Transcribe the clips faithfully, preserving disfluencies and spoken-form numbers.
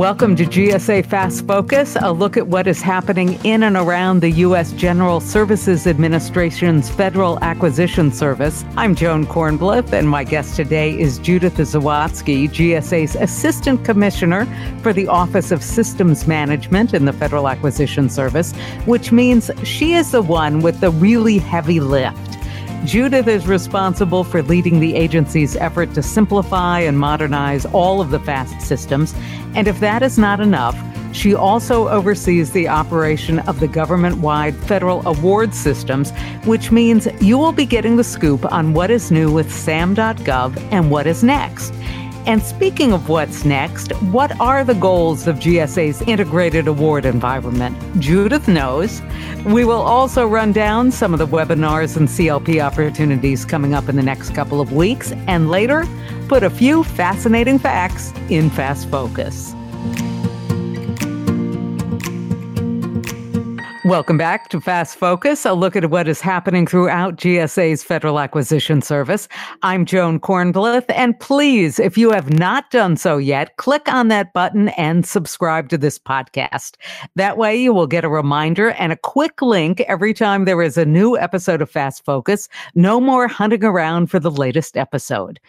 Welcome to G S A F A S Focus, a look at what is happening in and around the U S. General Services Administration's Federal Acquisition Service. I'm Joan Kornblith, and my guest today is Judith Zawatsky, G S A's Assistant Commissioner for the Office of Systems Management in the Federal Acquisition Service, which means she is the one with the really heavy lift. Judith is responsible for leading the agency's effort to simplify and modernize all of the F A S systems. And if that is not enough, she also oversees the operation of the government-wide federal award systems, which means you will be getting the scoop on what is new with S A M dot gov and what is next. And speaking of what's next, what are the goals of G S A's integrated award environment? Judith knows. We will also run down some of the webinars and C L P opportunities coming up in the next couple of weeks, and later, put a few fascinating facts in F A S Focus. Welcome back to F A S Focus, a look at what is happening throughout G S A's Federal Acquisition Service. I'm Joan Kornblith, and please, if you have not done so yet, click on that button and subscribe to this podcast. That way you will get a reminder and a quick link every time there is a new episode of F A S Focus. No more hunting around for the latest episode.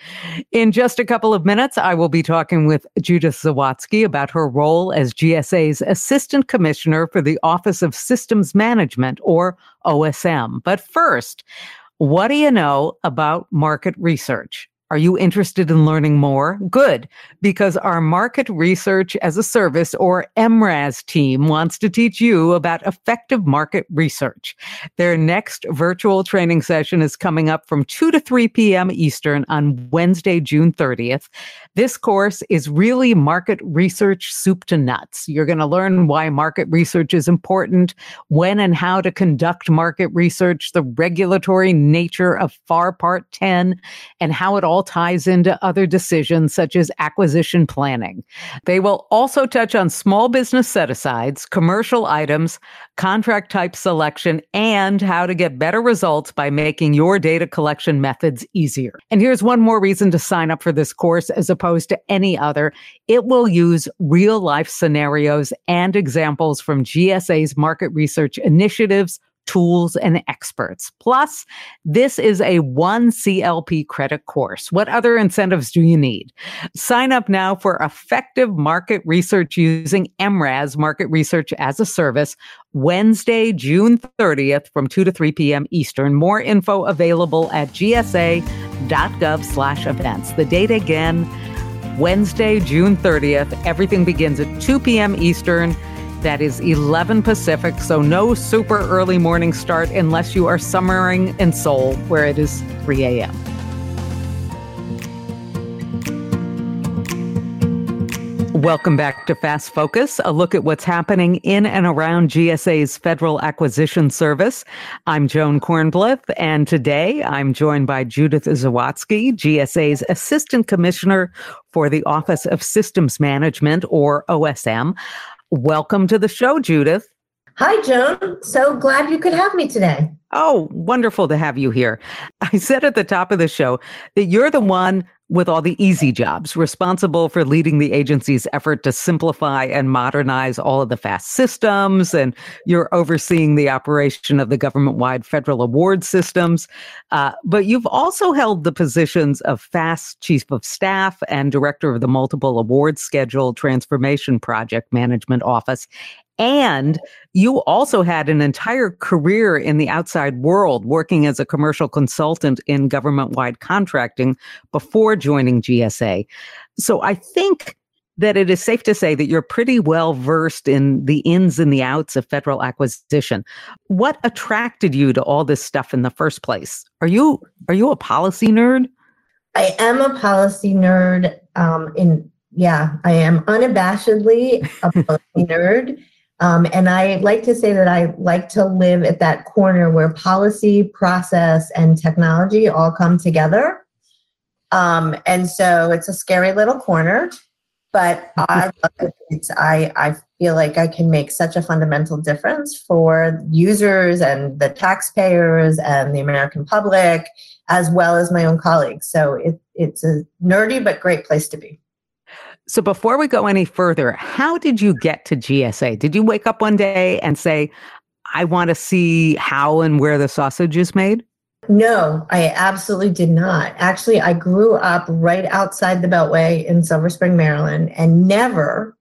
In just a couple of minutes, I will be talking with Judith Zawatsky about her role as G S A's Assistant Commissioner for the Office of Systems Management, or O S M. But first, what do you know about market research? Are you interested in learning more? Good, because our Market Research as a Service, or M R A S team, wants to teach you about effective market research. Their next virtual training session is coming up from two to three p.m. Eastern on Wednesday, June thirtieth. This course is really market research soup to nuts. You're going to learn why market research is important, when and how to conduct market research, the regulatory nature of F A R Part ten, and how it all ties into other decisions such as acquisition planning. They will also touch on small business set-asides, commercial items, contract type selection, and how to get better results by making your data collection methods easier. And here's one more reason to sign up for this course as opposed to any other. It will use real-life scenarios and examples from G S A's market research initiatives, tools, and experts. Plus, this is a one C L P credit course. What other incentives do you need? Sign up now for effective market research using M R A S, Market Research as a Service, Wednesday, June thirtieth from two to three p.m. Eastern. More info available at g s a dot gov slash events. The date again, Wednesday, June thirtieth. Everything begins at two p.m. Eastern. That is eleven Pacific, so no super early morning start unless you are summering in Seoul, where it is three a.m. Welcome back to F A S Focus, a look at what's happening in and around G S A's Federal Acquisition Service. I'm Joan Kornblith, and today I'm joined by Judith Zawatsky, G S A's Assistant Commissioner for the Office of Systems Management, or O S M. Welcome to the show, Judith. Hi, Joan. So glad you could have me today. Oh, wonderful to have you here. I said at the top of the show that you're the one with all the easy jobs, responsible for leading the agency's effort to simplify and modernize all of the F A S systems, and you're overseeing the operation of the government-wide federal award systems. Uh, but you've also held the positions of F A S Chief of Staff and Director of the Multiple Award Schedule Transformation Project Management Office. And you also had an entire career in the outside world, working as a commercial consultant in government-wide contracting before joining G S A. So I think that it is safe to say that you're pretty well versed in the ins and the outs of federal acquisition. What attracted you to all this stuff in the first place? Are you are you a policy nerd? I am a policy nerd. Um, in yeah, I am unabashedly a policy nerd. Um, and I like to say that I like to live at that corner where policy, process, and technology all come together. Um, and so it's a scary little corner, but I love it. It's, I, I feel like I can make such a fundamental difference for users and the taxpayers and the American public, as well as my own colleagues. So it, it's a nerdy but great place to be. So before we go any further, how did you get to G S A? Did you wake up one day and say, I want to see how and where the sausage is made? No, I absolutely did not. Actually, I grew up right outside the Beltway in Silver Spring, Maryland, and never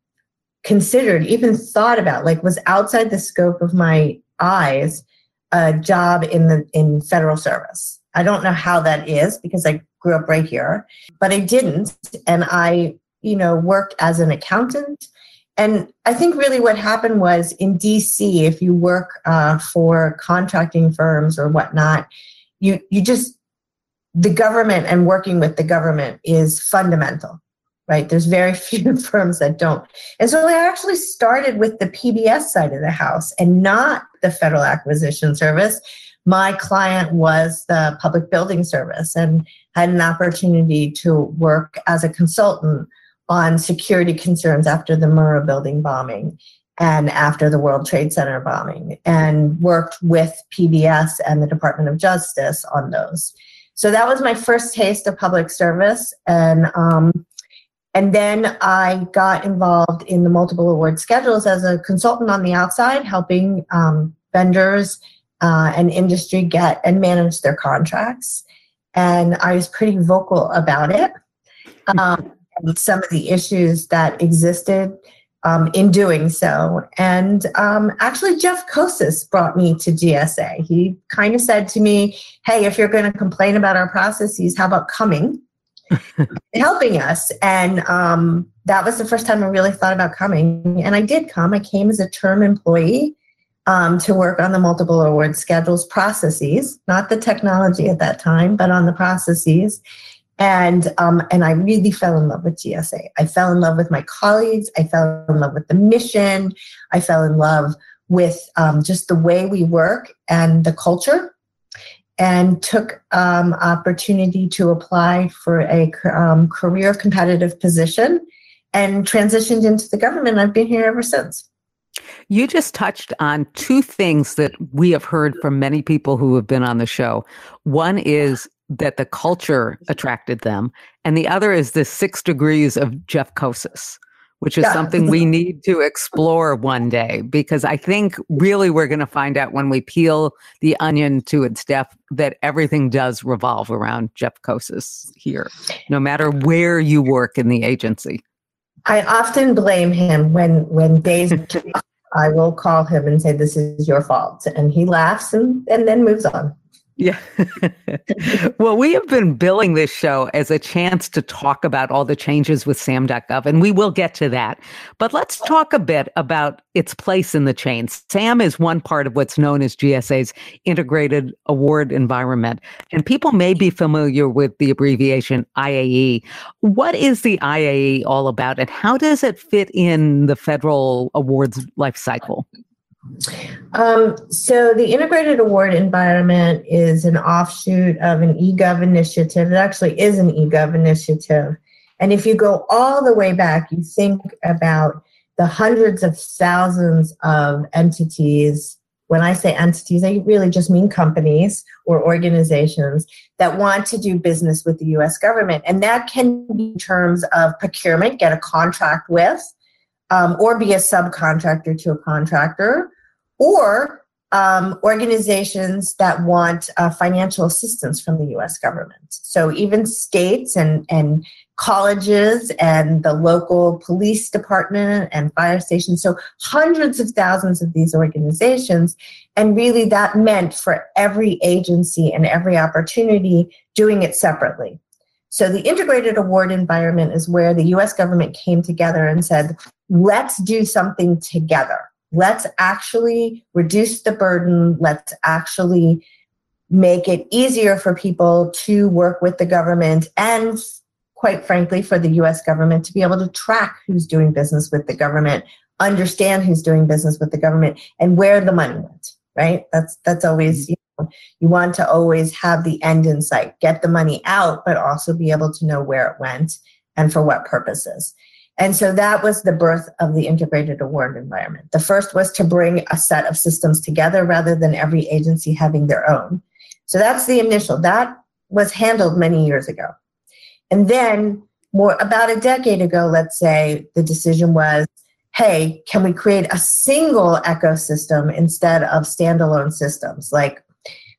considered, even thought about, like was outside the scope of my eyes, a job in the in federal service. I don't know how that is because I grew up right here, but I didn't. And I, you know, worked as an accountant. And I think really what happened was in D C, if you work uh, for contracting firms or whatnot, You you just, the government and working with the government is fundamental, right? There's very few firms that don't. And so I actually started with the P B S side of the house and not the Federal Acquisition Service. My client was the Public Building Service and had an opportunity to work as a consultant on security concerns after the Murrah building bombing and after the World Trade Center bombing, and worked with P B S and the Department of Justice on those. So that was my first taste of public service. And um, and then I got involved in the multiple award schedules as a consultant on the outside, helping um, vendors uh, and industry get and manage their contracts. And I was pretty vocal about it, um, and some of the issues that existed Um, in doing so. And um, actually, Jeff Kosis brought me to G S A. He kind of said to me, hey, if you're going to complain about our processes, how about coming and helping us? And um, that was the first time I really thought about coming. And I did come. I came as a term employee um, to work on the multiple award schedules processes, not the technology at that time, but on the processes. And um, and I really fell in love with G S A. I fell in love with my colleagues. I fell in love with the mission. I fell in love with um, just the way we work and the culture, and took um, opportunity to apply for a um, career competitive position and transitioned into the government. I've been here ever since. You just touched on two things that we have heard from many people who have been on the show. One is that the culture attracted them. And the other is the six degrees of Jeff Kosis, which is yeah. something we need to explore one day, because I think really we're going to find out when we peel the onion to its depth that everything does revolve around Jeff Kosis here, no matter where you work in the agency. I often blame him when, when days I will call him and say, this is your fault. And he laughs and, and then moves on. Yeah. Well, we have been billing this show as a chance to talk about all the changes with SAM dot gov, and we will get to that. But let's talk a bit about its place in the chain. SAM is one part of what's known as G S A's integrated award environment, and people may be familiar with the abbreviation I A E. What is the I A E all about, and how does it fit in the federal awards life cycle? Um, so the integrated award environment is an offshoot of an e-gov initiative. It actually is an e-gov initiative. And if you go all the way back, you think about the hundreds of thousands of entities. When I say entities, I really just mean companies or organizations that want to do business with the U S government. And that can be in terms of procurement, get a contract with, Um, or be a subcontractor to a contractor, or um, organizations that want uh, financial assistance from the U S government. So even states and, and colleges and the local police department and fire stations. So hundreds of thousands of these organizations. And really that meant for every agency and every opportunity doing it separately. So the integrated award environment is where the U S government came together and said, let's do something together. Let's actually reduce the burden. Let's actually make it easier for people to work with the government and, quite frankly, for the U S government to be able to track who's doing business with the government, understand who's doing business with the government, and where the money went, right? That's that's always... You You want to always have the end in sight, get the money out, but also be able to know where it went and for what purposes. And so that was the birth of the integrated award environment. The first was to bring a set of systems together rather than every agency having their own. So that's the initial. That was handled many years ago. And then more about a decade ago, let's say, the decision was, hey, can we create a single ecosystem instead of standalone systems? Like,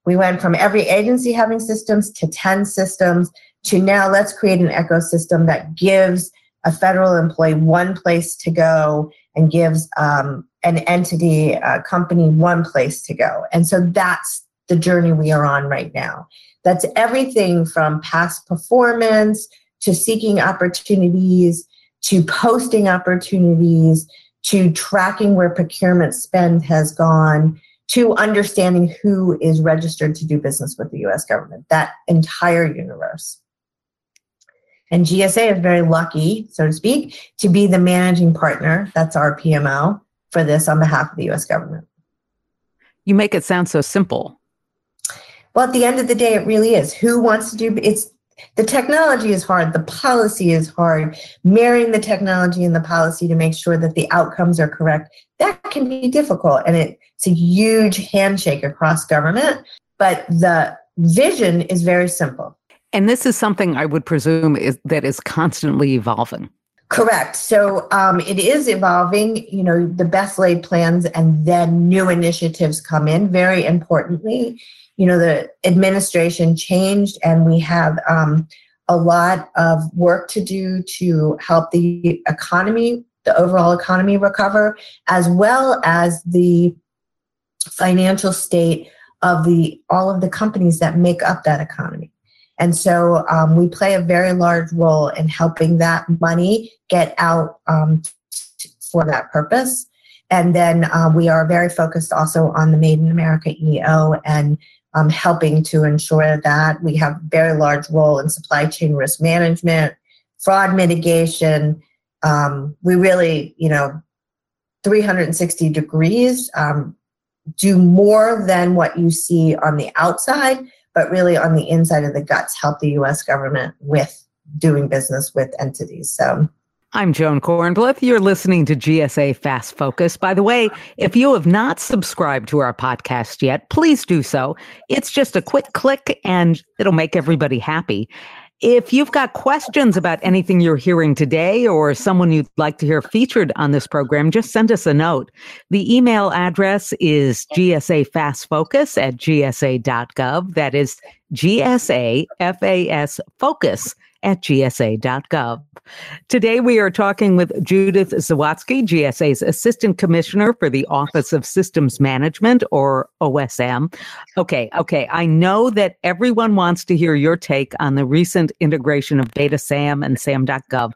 we went from every agency having systems to ten systems to now let's create an ecosystem that gives a federal employee one place to go and gives um, an entity, a company, one place to go. And so that's the journey we are on right now. That's everything from past performance to seeking opportunities to posting opportunities to tracking where procurement spend has gone to understanding who is registered to do business with the U S government, that entire universe. And G S A is very lucky, so to speak, to be the managing partner, that's our P M O, for this on behalf of the U S government. You make it sound so simple. Well, at the end of the day, it really is. Who wants to do it's the technology is hard, the policy is hard, marrying the technology and the policy to make sure that the outcomes are correct, that can be difficult. And it, it's a huge handshake across government, but the vision is very simple. And this is something I would presume is that is constantly evolving. Correct. So um, it is evolving, you know, the best laid plans and then new initiatives come in. Very importantly, you know, the administration changed and we have um, a lot of work to do to help the economy, the overall economy recover, as well as the financial state of the all of the companies that make up that economy. And so um, we play a very large role in helping that money get out um, for that purpose. And then uh, we are very focused also on the Made in America E O and um, helping to ensure that we have a very large role in supply chain risk management, fraud mitigation. Um, we really, you know, three hundred sixty degrees um, do more than what you see on the outside, but really on the inside of the guts, help the U S government with doing business with entities. So, I'm Joan Kornblith. You're listening to G S A Fast Focus. By the way, if you have not subscribed to our podcast yet, please do so. It's just a quick click and it'll make everybody happy. If you've got questions about anything you're hearing today or someone you'd like to hear featured on this program, just send us a note. The email address is G S A Fast Focus at G S A dot gov. That is G S A F A S Focus at G S A dot gov. Today, we are talking with Judith Zawatsky, G S A's Assistant Commissioner for the Office of Systems Management, or O S M. Okay, okay. I know that everyone wants to hear your take on the recent integration of Data SAM and SAM dot gov,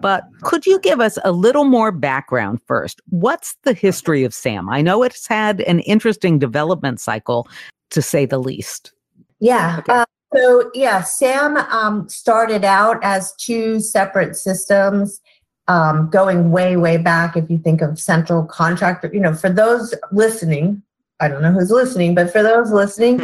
but could you give us a little more background first? What's the history of SAM? I know it's had an interesting development cycle, to say the least. Yeah. Okay. Uh- So, yeah, SAM um, started out as two separate systems um, going way, way back. If you think of central contractor, you know, for those listening, I don't know who's listening, but for those listening,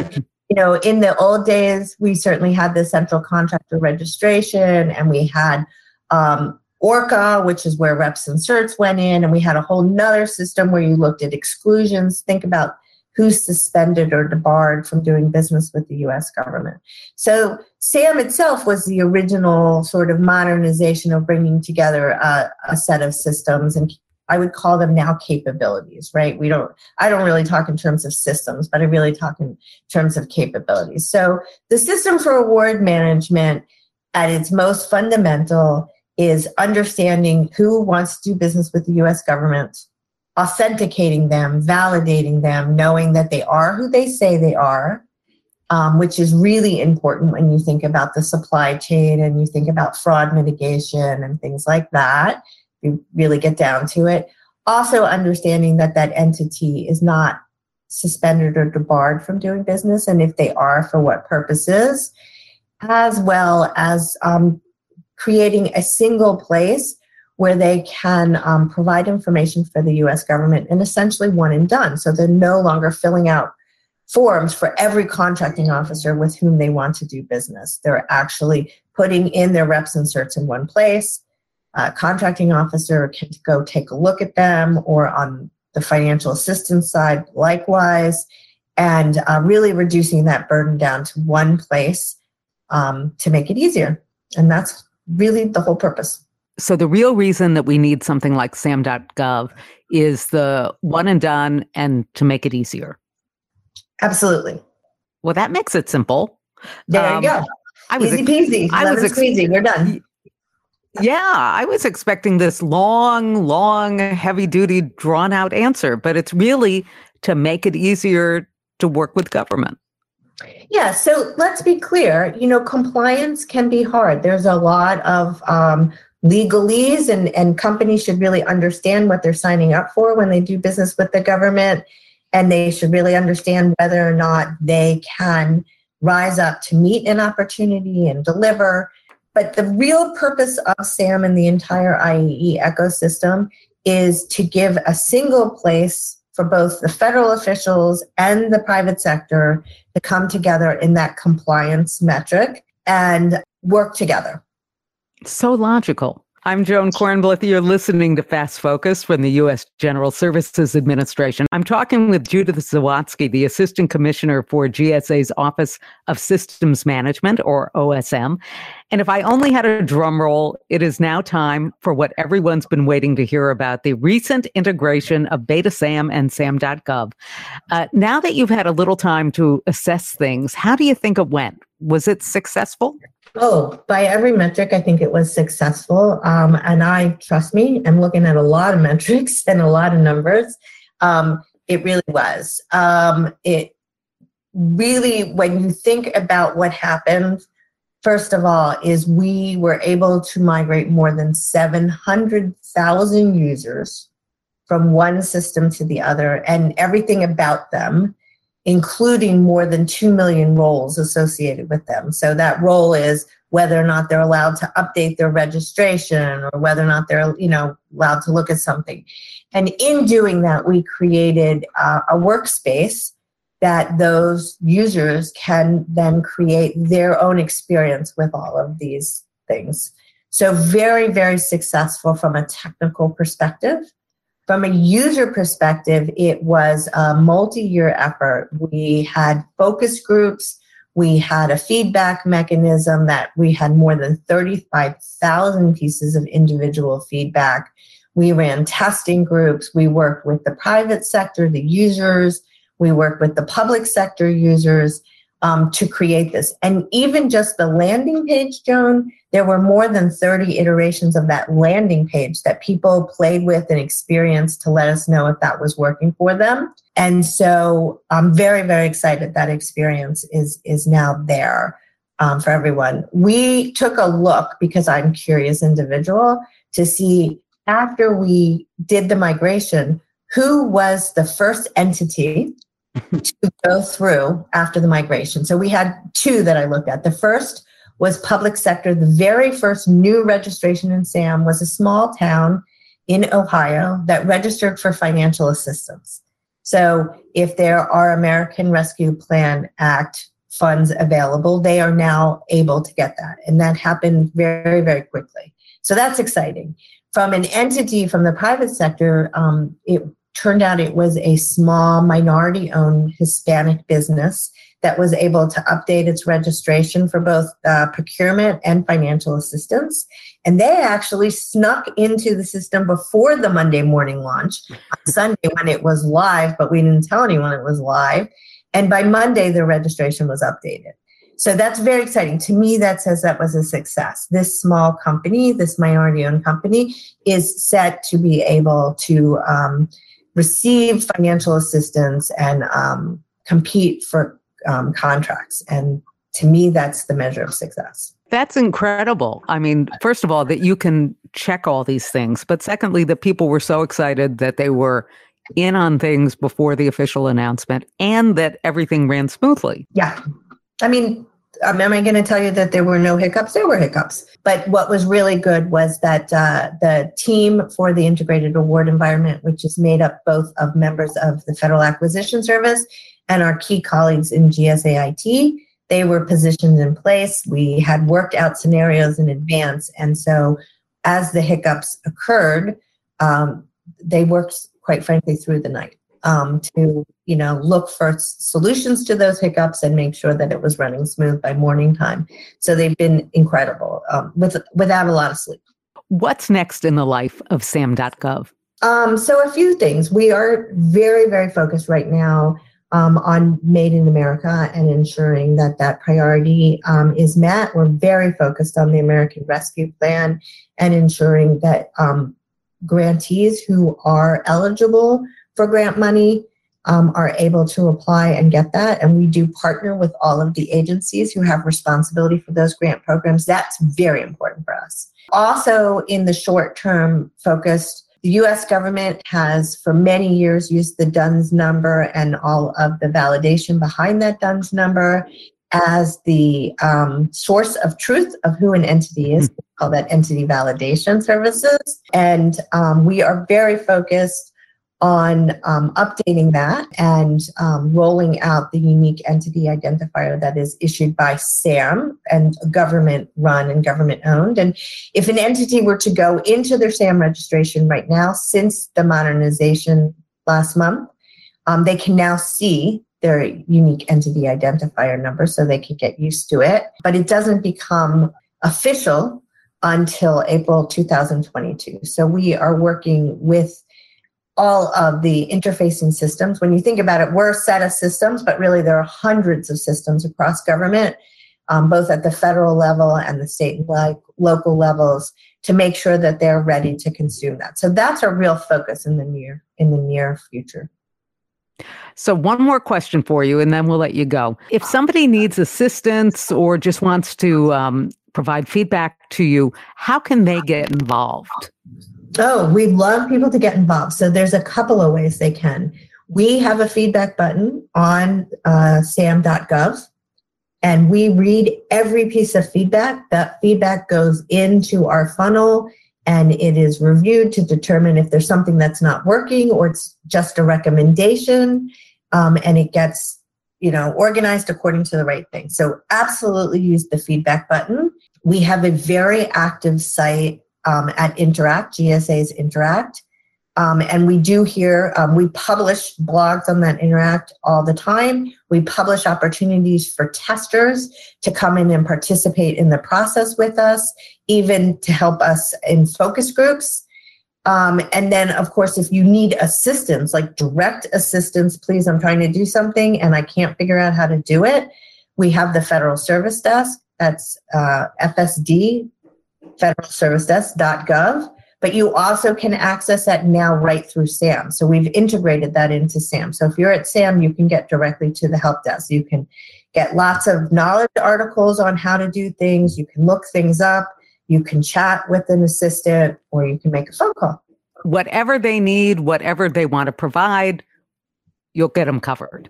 you know, in the old days, we certainly had the central contractor registration and we had um, ORCA, which is where reps and certs went in. And we had a whole nother system where you looked at exclusions. Think about who's suspended or debarred from doing business with the U S government. So SAM itself was the original sort of modernization of bringing together a, a set of systems, and I would call them now capabilities, right? We don't, I don't really talk in terms of systems, but I really talk in terms of capabilities. So the system for award management at its most fundamental is understanding who wants to do business with the U S government, authenticating them, validating them, knowing that they are who they say they are, um, which is really important when you think about the supply chain and you think about fraud mitigation and things like that. You really get down to it. Also understanding that that entity is not suspended or debarred from doing business, and if they are, for what purposes, as well as um, creating a single place where they can um, provide information for the U S government and essentially one and done. So they're no longer filling out forms for every contracting officer with whom they want to do business. They're actually putting in their reps and certs in one place. A contracting officer can go take a look at them, or on the financial assistance side, likewise, and uh, really reducing that burden down to one place um, to make it easier. And that's really the whole purpose. So the real reason that we need something like SAM dot gov is the one and done and to make it easier. Absolutely. Well, that makes it simple. There um, you go. I was Easy ex- peasy. I was ex- squeezy. We're done. Yeah, I was expecting this long, long, heavy-duty, drawn-out answer, but it's really to make it easier to work with government. Yeah, so let's be clear. You know, compliance can be hard. There's a lot of um, legalese, and, and companies should really understand what they're signing up for when they do business with the government, and they should really understand whether or not they can rise up to meet an opportunity and deliver. But the real purpose of SAM and the entire I A E ecosystem is to give a single place for both the federal officials and the private sector to come together in that compliance metric and work together. So logical. I'm Joan Kornblith. You're listening to F A S Focus from the U S. General Services Administration. I'm talking with Judith Zawatsky, the Assistant Commissioner for G S A's Office of Systems Management, or O S M. And if I only had a drum roll, it is now time for what everyone's been waiting to hear about, the recent integration of Beta SAM and SAM dot gov. Uh, now that you've had a little time to assess things, how do you think it went? Was it successful? Oh, by every metric, I think it was successful. Um, and I, trust me, I'm looking at a lot of metrics and a lot of numbers. Um, it really was. Um, it really, when you think about what happened, first of all, is we were able to migrate more than seven hundred thousand users from one system to the other, and everything about them, including more than two million roles associated with them. So that role is whether or not they're allowed to update their registration or whether or not they're, you know, allowed to look at something. And in doing that, we created uh, a workspace that those users can then create their own experience with all of these things. So very, very successful from a technical perspective. From a user perspective, it was a multi-year effort. We had focus groups. We had a feedback mechanism that we had more than thirty-five thousand pieces of individual feedback. We ran testing groups. We worked with the private sector, the users. We worked with the public sector users um, to create this. And even just the landing page, Joan, there were more than thirty iterations of that landing page that people played with and experienced to let us know if that was working for them. And so I'm very, very excited that experience is, is now there um, for everyone. We took a look, because I'm a curious individual, to see after we did the migration, who was the first entity to go through after the migration. So we had two that I looked at. The first was public sector. The very first new registration in SAM was a small town in Ohio that registered for financial assistance. So if there are American Rescue Plan Act funds available, they are now able to get that. And that happened very, very quickly. So that's exciting. From an entity from the private sector, um, it turned out it was a small minority-owned Hispanic business that was able to update its registration for both uh, procurement and financial assistance. And they actually snuck into the system before the Monday morning launch on Sunday when it was live, but we didn't tell anyone it was live. And by Monday, the registration was updated. So that's very exciting. To me, that says that was a success. This small company, this minority-owned company, is set to be able to um, receive financial assistance and um, compete for Um, contracts. And to me, that's the measure of success. That's incredible. I mean, first of all, that you can check all these things. But secondly, that people were so excited that they were in on things before the official announcement and that everything ran smoothly. Yeah. I mean, am I going to tell you that there were no hiccups? There were hiccups. But what was really good was that uh, the team for the integrated award environment, which is made up both of members of the Federal Acquisition Service and our key colleagues in G S A I T, they were positioned in place. We had worked out scenarios in advance. And so as the hiccups occurred, um, they worked, quite frankly, through the night. um, to, you know, look for solutions to those hiccups and make sure that it was running smooth by morning time. So they've been incredible um, with, without a lot of sleep. What's next in the life of SAM dot gov? Um, so a few things. We are very, very focused right now um, on Made in America and ensuring that that priority um, is met. We're very focused on the American Rescue Plan and ensuring that um, grantees who are eligible for grant money um, are able to apply and get that. And we do partner with all of the agencies who have responsibility for those grant programs. That's very important for us. Also, in the short term focused, the U S government has for many years used the DUNS number and all of the validation behind that DUNS number as the um, source of truth of who an entity is. We call that entity validation services. And um, we are very focused on um, updating that and um, rolling out the unique entity identifier that is issued by SAM and government run and government owned. And if an entity were to go into their SAM registration right now, since the modernization last month, um, they can now see their unique entity identifier number, so they can get used to it. But it doesn't become official until April two thousand twenty-two. So we are working with all of the interfacing systems. When you think about it, we're a set of systems, but really there are hundreds of systems across government, um, both at the federal level and the state and like local levels, to make sure that they're ready to consume that. So that's a real focus in the near in the near future. So one more question for you, and then we'll let you go. If somebody needs assistance or just wants to um, provide feedback to you, how can they get involved? Oh, we love people to get involved. So there's a couple of ways they can. We have a feedback button on uh, SAM dot gov, and we read every piece of feedback. That feedback goes into our funnel, and it is reviewed to determine if there's something that's not working or it's just a recommendation, um, and it gets, you know, organized according to the right thing. So absolutely use the feedback button. We have a very active site Um, at Interact, G S A's Interact. Um, and we do here, um, we publish blogs on that Interact all the time. We publish opportunities for testers to come in and participate in the process with us, even to help us in focus groups. Um, and then, of course, if you need assistance, like direct assistance, please, I'm trying to do something and I can't figure out how to do it, we have the Federal Service Desk. That's uh, F S D. federal service desk dot gov, but you also can access that now right through SAM. So we've integrated that into SAM. So if you're at SAM, you can get directly to the help desk. You can get lots of knowledge articles on how to do things. You can look things up. You can chat with an assistant, or you can make a phone call. Whatever they need, whatever they want to provide, you'll get them covered.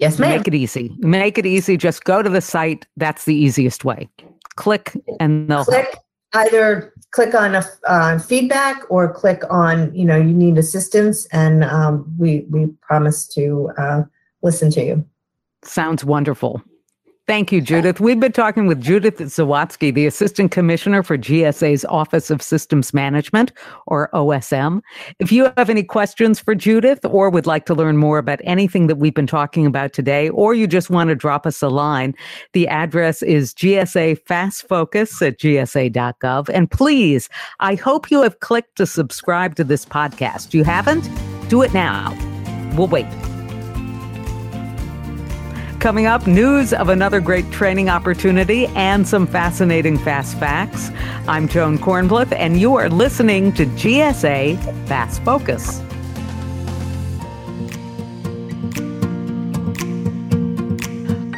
Yes, ma'am. Make it easy. Make it easy. Just go to the site. That's the easiest way. Click and they'll click, either click on a uh, feedback or click on, you know, you need assistance, and um, we we promise to uh, listen to you. Sounds wonderful. Thank you, Judith. We've been talking with Judith Zawatsky, the Assistant Commissioner for G S A's Office of Systems Management, or O S M. If you have any questions for Judith or would like to learn more about anything that we've been talking about today, or you just want to drop us a line, the address is G S A F A S Focus at G S A dot gov. And please, I hope you have clicked to subscribe to this podcast. You haven't? Do it now. We'll wait. Coming up, news of another great training opportunity and some fascinating fast facts. I'm Joan Kornblith, and you are listening to G S A F A S Focus.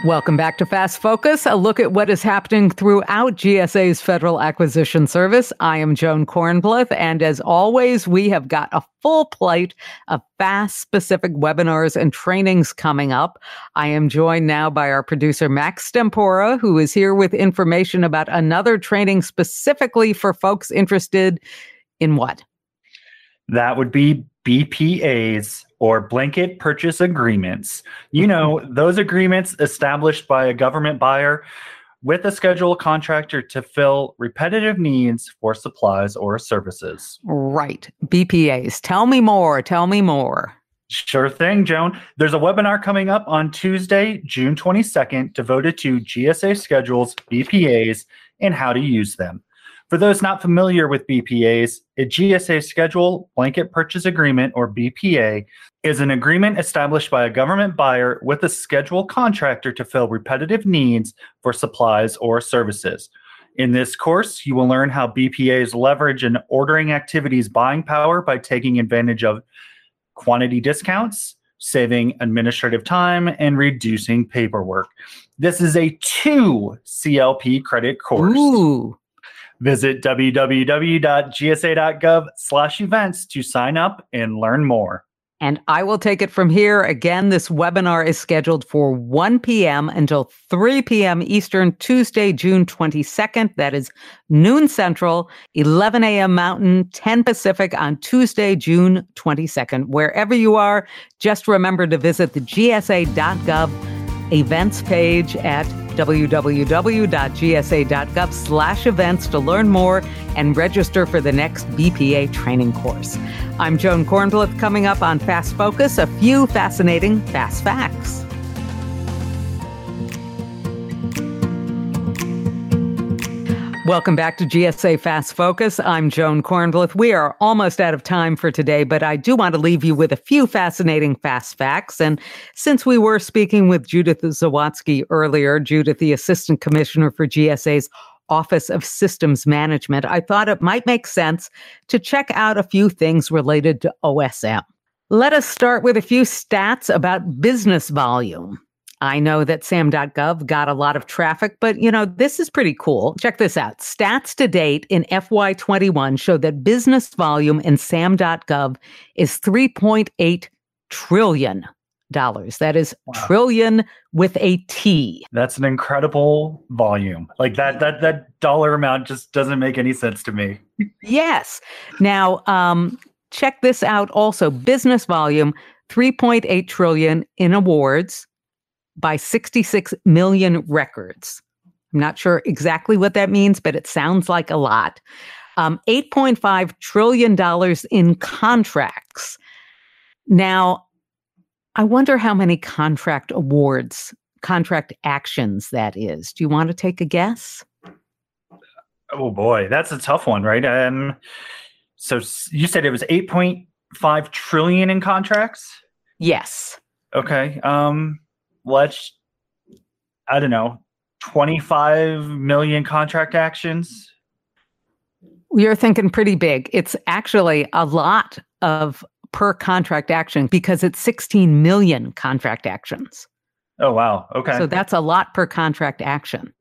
Welcome back to F A S Focus, a look at what is happening throughout G S A's Federal Acquisition Service. I am Joan Kornblith, and as always, we have got a full plate of F A S-specific webinars and trainings coming up. I am joined now by our producer, Max Stempora, who is here with information about another training specifically for folks interested in what? That would be B P As, or blanket purchase agreements. You know, those agreements established by a government buyer with a scheduled contractor to fill repetitive needs for supplies or services. Right. B P As. Tell me more. Tell me more. Sure thing, Joan. There's a webinar coming up on Tuesday, June twenty-second, devoted to G S A schedules, B P As, and how to use them. For those not familiar with B P As, a G S A schedule, blanket purchase agreement, or B P A, is an agreement established by a government buyer with a schedule contractor to fill repetitive needs for supplies or services. In this course, you will learn how B P As leverage an ordering activity's buying power by taking advantage of quantity discounts, saving administrative time, and reducing paperwork. This is a two C L P credit course. Ooh. Visit w w w dot g s a dot gov slash events to sign up and learn more. And I will take it from here. Again, this webinar is scheduled for one p m until three p m Eastern, Tuesday, June twenty-second. That is noon Central, eleven a m Mountain, ten Pacific on Tuesday, June twenty-second. Wherever you are, just remember to visit the G S A dot gov events page at w w w dot g s a dot gov slash events to learn more and register for the next B P A training course. I'm Joan Kornblith. Coming up on F A S Focus, a few fascinating F A S facts. Welcome back to G S A F A S Focus. I'm Joan Kornblith. We are almost out of time for today, but I do want to leave you with a few fascinating F A S facts. And since we were speaking with Judith Zawatsky earlier, Judith, the Assistant Commissioner for G S A's Office of Systems Management, I thought it might make sense to check out a few things related to O S M. Let us start with a few stats about business volume. I know that S A M dot gov got a lot of traffic, but, you know, this is pretty cool. Check this out. Stats to date in F Y twenty-one show that business volume in S A M dot gov is three point eight trillion dollars. That is wow. Trillion with a T. That's an incredible volume. Like that, that, that dollar amount just doesn't make any sense to me. Yes. Now, um, check this out also. Business volume, three point eight trillion dollars in awards by sixty-six million records. I'm not sure exactly what that means, but it sounds like a lot. Um, eight point five trillion dollars in contracts. Now, I wonder how many contract awards, contract actions that is. Do you want to take a guess? Oh boy, that's a tough one, right? Um, so you said it was eight point five trillion in contracts? Yes. Okay. Um, Let's, I don't know, twenty-five million contract actions? You're thinking pretty big. It's actually a lot of per contract action because it's sixteen million contract actions. Oh, wow. Okay. So that's a lot per contract action.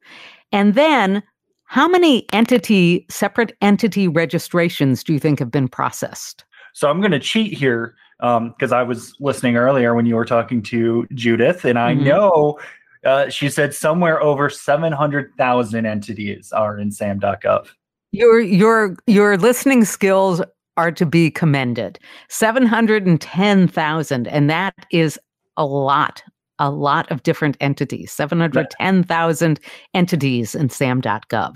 And then how many entity, separate entity registrations do you think have been processed? So I'm going to cheat here. Because um, I was listening earlier when you were talking to Judith, and I mm-hmm. know uh, she said somewhere over seven hundred thousand entities are in S A M dot gov. Your your your listening skills are to be commended. seven hundred ten thousand, and that is a lot, a lot of different entities. seven hundred ten thousand entities in S A M dot gov.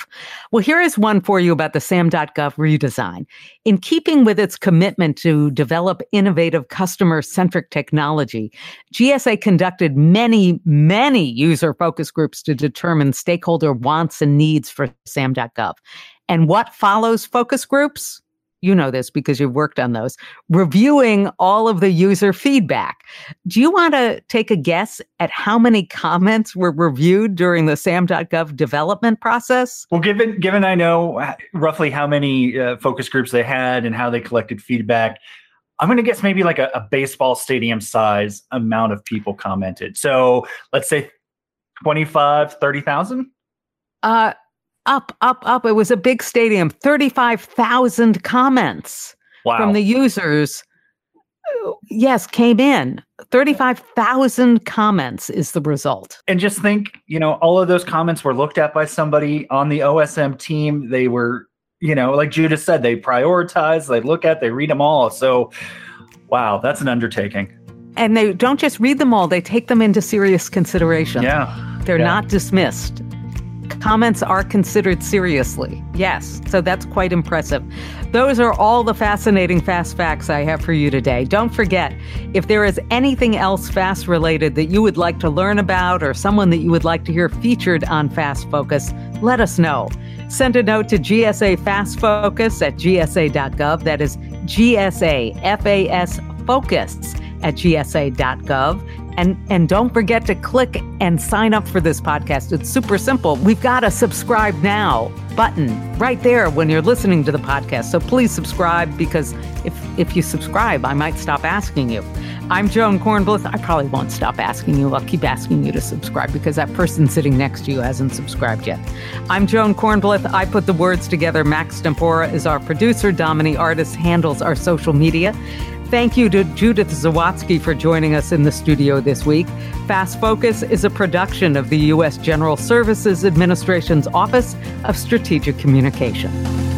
Well, here is one for you about the S A M dot gov redesign. In keeping with its commitment to develop innovative customer-centric technology, G S A conducted many, many user focus groups to determine stakeholder wants and needs for S A M dot gov. And what follows focus groups? You know this because you've worked on those, reviewing all of the user feedback. Do you want to take a guess at how many comments were reviewed during the S A M dot gov development process? Well, given given I know roughly how many uh, focus groups they had and how they collected feedback, I'm going to guess maybe like a, a baseball stadium size amount of people commented. So let's say twenty-five, thirty thousand? Uh Up, up, up. It was a big stadium. thirty-five thousand comments wow. from the users, yes, came in. thirty-five thousand comments is the result. And just think, you know, all of those comments were looked at by somebody on the O S M team. They were, you know, like Judith said, they prioritize, they look at, they read them all. So, wow, that's an undertaking. And they don't just read them all. They take them into serious consideration. Yeah. They're yeah. not dismissed. Comments are considered seriously. Yes, so that's quite impressive. Those are all the fascinating FAST facts I have for you today. Don't forget, if there is anything else FAST related that you would like to learn about or someone that you would like to hear featured on FAST Focus, let us know. Send a note to G S A FAST Focus at G S A dot gov. That is G S A F A S Focus at G S A dot gov. And and don't forget to click and sign up for this podcast. It's super simple. We've got a subscribe now button right there when you're listening to the podcast. So please subscribe, because if, if you subscribe, I might stop asking you. I'm Joan Kornblith. I probably won't stop asking you. I'll keep asking you to subscribe because that person sitting next to you hasn't subscribed yet. I'm Joan Kornblith. I put the words together. Max Stempora is our producer. Domini Artist handles our social media. Thank you to Judith Zawatsky for joining us in the studio this week. FAST Focus is a production of the U S General Services Administration's Office of Strategic Communication.